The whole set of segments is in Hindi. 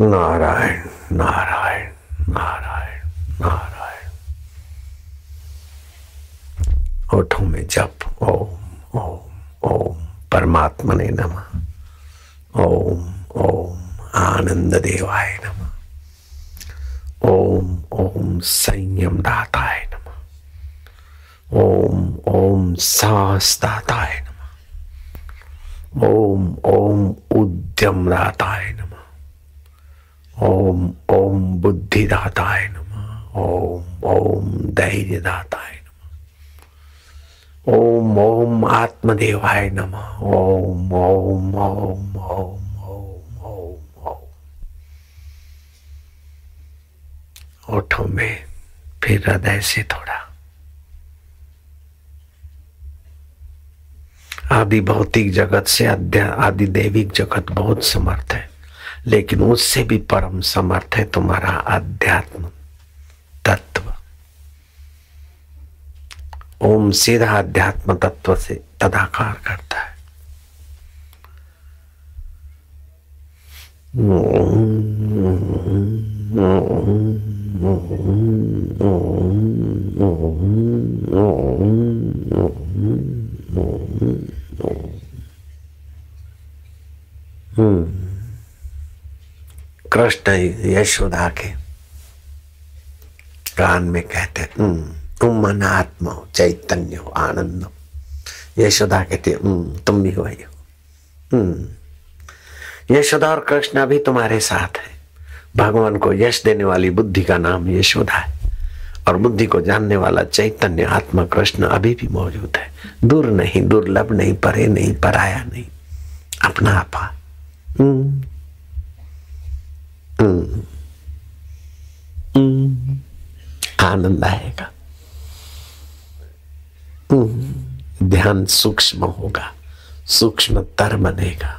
नारायण नारायण नारायण नारायण। होठों में जप ओम ओम ओम परमात्मने नमः, ओम ओम आनंद देवाय नमः, ओम ओम संयम दाताय नमः, ओम ओम साहस दाताय नमः, ओम ओम उद्यम दाताय नमः, ओम ओम बुद्धि दाताय नमः, ओम ओम धैर्य दाताय नमः, ओम ओम आत्मदेवाय नमः, ओम ओम ओम ओम ओम ओम ओम। होठों में फिर हृदय से थोड़ा। आदि भौतिक जगत से आदि दैविक जगत बहुत समर्थ है, लेकिन उससे भी परम समर्थ है तुम्हारा अध्यात्म तत्व। ओम सीधा अध्यात्म तत्व से तदाकार करता है। कृष्ण यशोदा के कान में कहते तुम अनात्मा हो, चैतन्य हो, आनंद हो। यशोदा कहते तुम भी वही हो। यशोदा और कृष्ण भी तुम्हारे साथ है। भगवान को यश देने वाली बुद्धि का नाम यशोदा है, और बुद्धि को जानने वाला चैतन्य आत्मा कृष्ण अभी भी मौजूद है। दूर नहीं, दुर्लभ नहीं, परे नहीं, पराया नहीं, अपना आपा। आनंद आएगा, ध्यान सूक्ष्म होगा, सूक्ष्मतर बनेगा।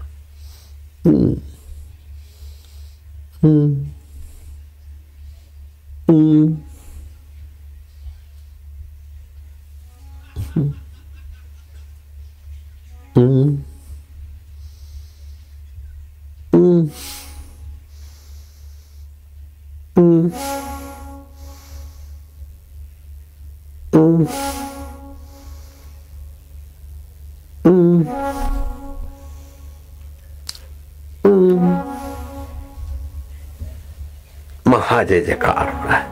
महाजय जयकार हो रहा है।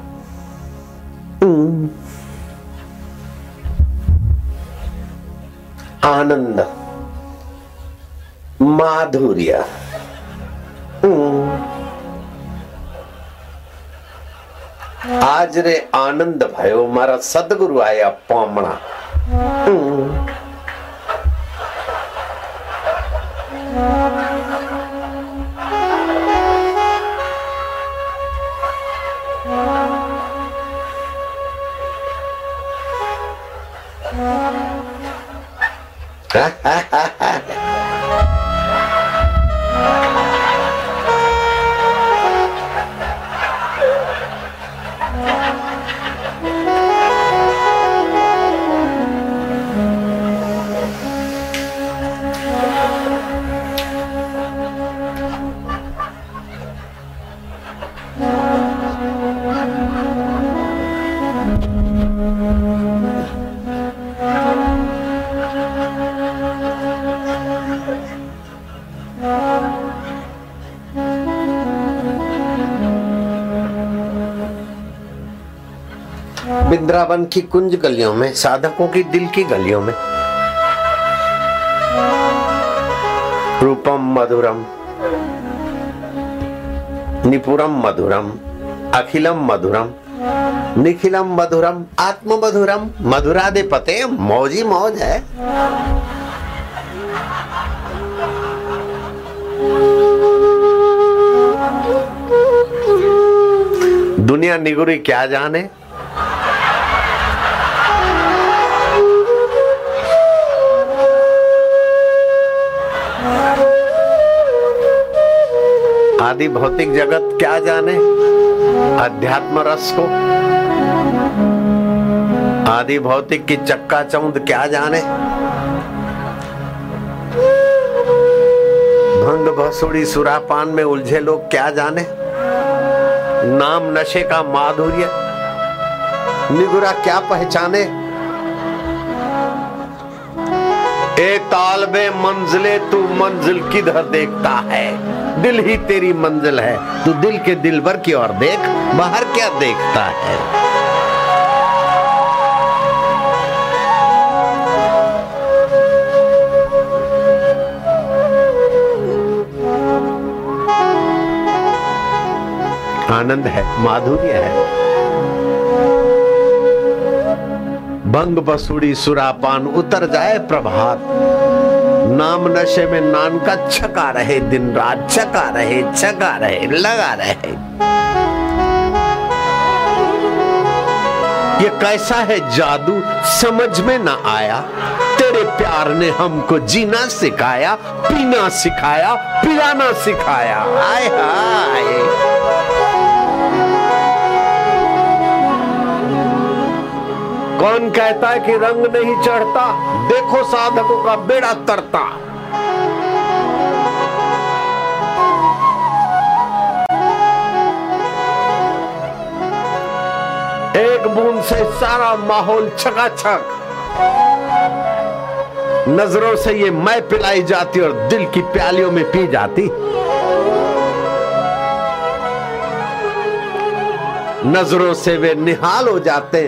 आनंद माधुर्य आज रे आनंद भयो। मारा सदगुरु आया पामणा। वृंदावन की कुंज गलियों में, साधकों की दिल की गलियों में रूपम मधुरम, निपुरम मधुरम, अखिलम मधुरम, निखिलम मधुरम, आत्म मधुरम। मधुराधिपते मौजी मौज है। दुनिया निगुरी क्या जाने, आदि भौतिक जगत क्या जाने अध्यात्म रस को, आदि भौतिक की चक्काचौंध क्या जाने। भंग भसूड़ी सुरापान में उलझे लोग क्या जाने, नाम नशे का माधुर्य निगुरा क्या पहचाने। ए तालबे मंजिले तू मंजिल किधर देखता है, दिल ही तेरी मंजिल है, तू दिल के दिल भर की ओर देख, बाहर क्या देखता है। आनंद है, माधुर्य है। भंग बसूड़ी सुरापान उतर जाए प्रभात, नाम नशे में नान का छका रहे दिन रात, छका रहे लगा रहे। ये कैसा है जादू समझ में ना आया, तेरे प्यार ने हमको जीना सिखाया, पीना सिखाया, पिलाना सिखाया। आय हाय कौन कहता है कि रंग नहीं चढ़ता, देखो साधकों का बेड़ा तरता। एक बूंद से सारा माहौल छकाछक, नजरों से ये मैं पिलाई जाती और दिल की प्यालियों में पी जाती। नजरों से वे निहाल हो जाते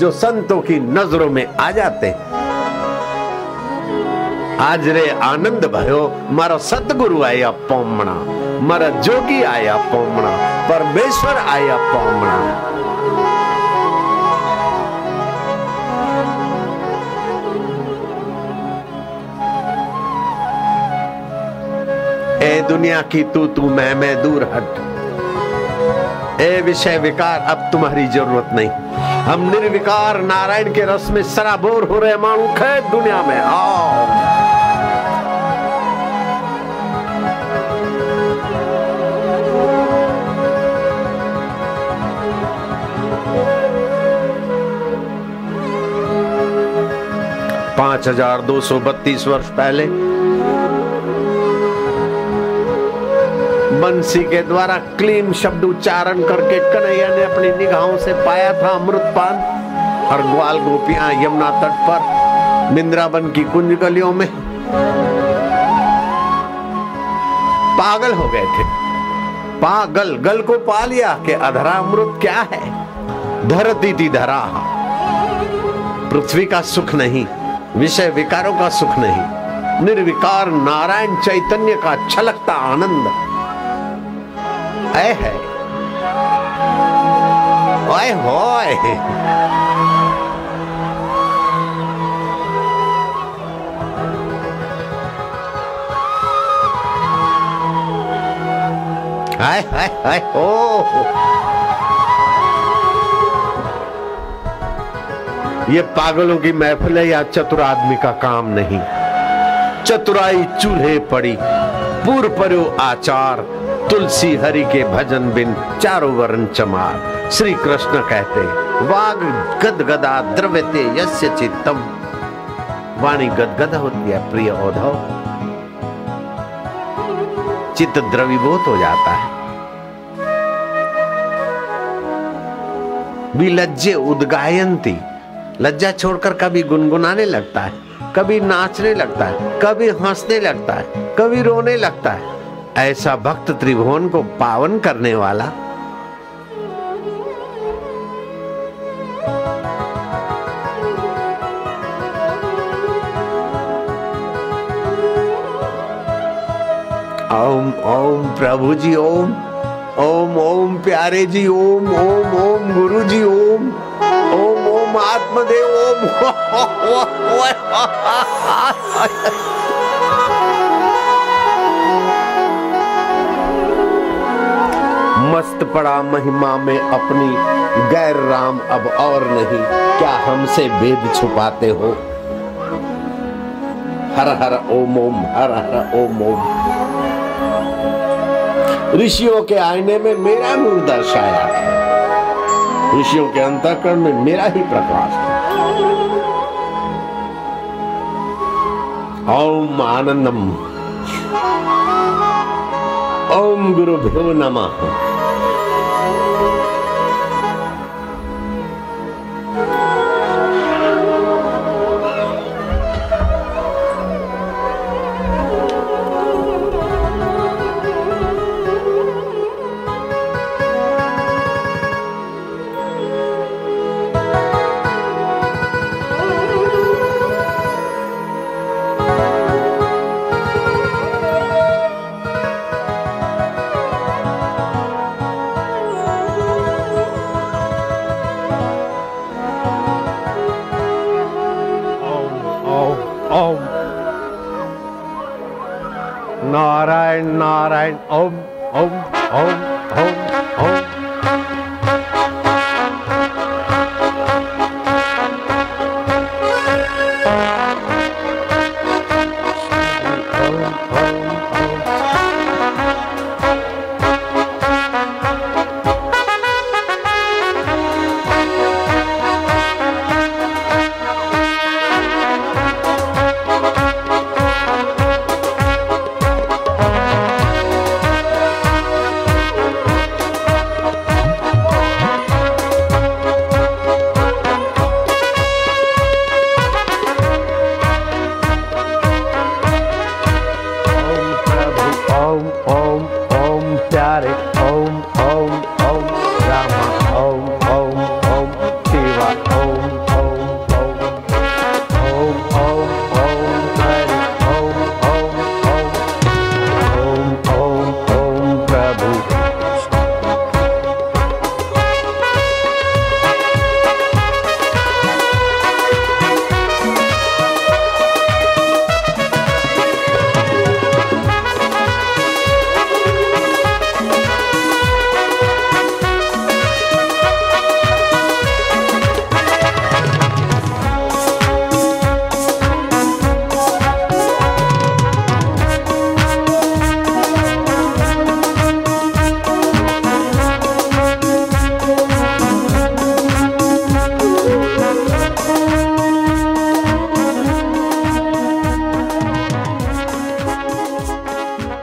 जो संतों की नजरों में आ जाते। आज रे आनंद भयो मारो सतगुरु आया पौमणा, मारा जोगी आया पौमणा, परमेश्वर आया पौमणा। ए दुनिया की तू तू मैं दूर हट, ए विषय विकार अब तुम्हारी जरूरत नहीं। हम निर्विकार नारायण के रस में सराबोर हो रहे मानू है दुनिया में। आओ 5232 वर्ष पहले बंसी के द्वारा क्लीन शब्द उच्चारण करके कन्हैया ने अपनी निगाहों से पाया था अमृतपान, और ग्वाल गोपियां यमुना तट पर बिंद्रावन की कुंज गलियों में पागल हो गए थे। पागल गल को पा लिया कि अधरा अमृत क्या है। धरती थी धरा, पृथ्वी का सुख नहीं, विषय विकारों का सुख नहीं, निर्विकार नारायण चैतन्य का छलकता आनंद है। ओए होए हाय हाय हाय हो। ये पागलों की महफिल है या चतुर आदमी का काम नहीं। चतुराई चूल्हे पड़ी पूर पर्यो आचार, तुलसी हरि के भजन बिन चारों वर्ण चमार। श्री कृष्ण कहते वाग गदगदा द्रवते यस्य चित्तम, वाणी गदगद होती है प्रिय औधव, चित्त द्रवीभूत हो जाता है। विलज्जे उद्गायंती, लज्जा छोड़कर कभी गुनगुनाने लगता है, कभी नाचने लगता है, कभी हंसने लगता है, कभी रोने लगता है। ऐसा भक्त त्रिभुवन को पावन करने वाला ओम ओम प्रभु जी, ओम ओम ओम प्यारे जी, ओम ओम ओम गुरु जी, ओम ओम ओम आत्मदेव, ओम। मस्त पड़ा महिमा में अपनी, गैर राम अब और नहीं, क्या हमसे भेद छुपाते हो। हर हर ओम ओम, हर हर ओम ओम। ऋषियों के आईने में मेरा नूर दर्शाया, ऋषियों के अंतःकरण में मेरा ही प्रकाश। ओम आनंदम ओम गुरुभ्यो नमः। नारायण नारायण ओम ओम ओम ओम ओम।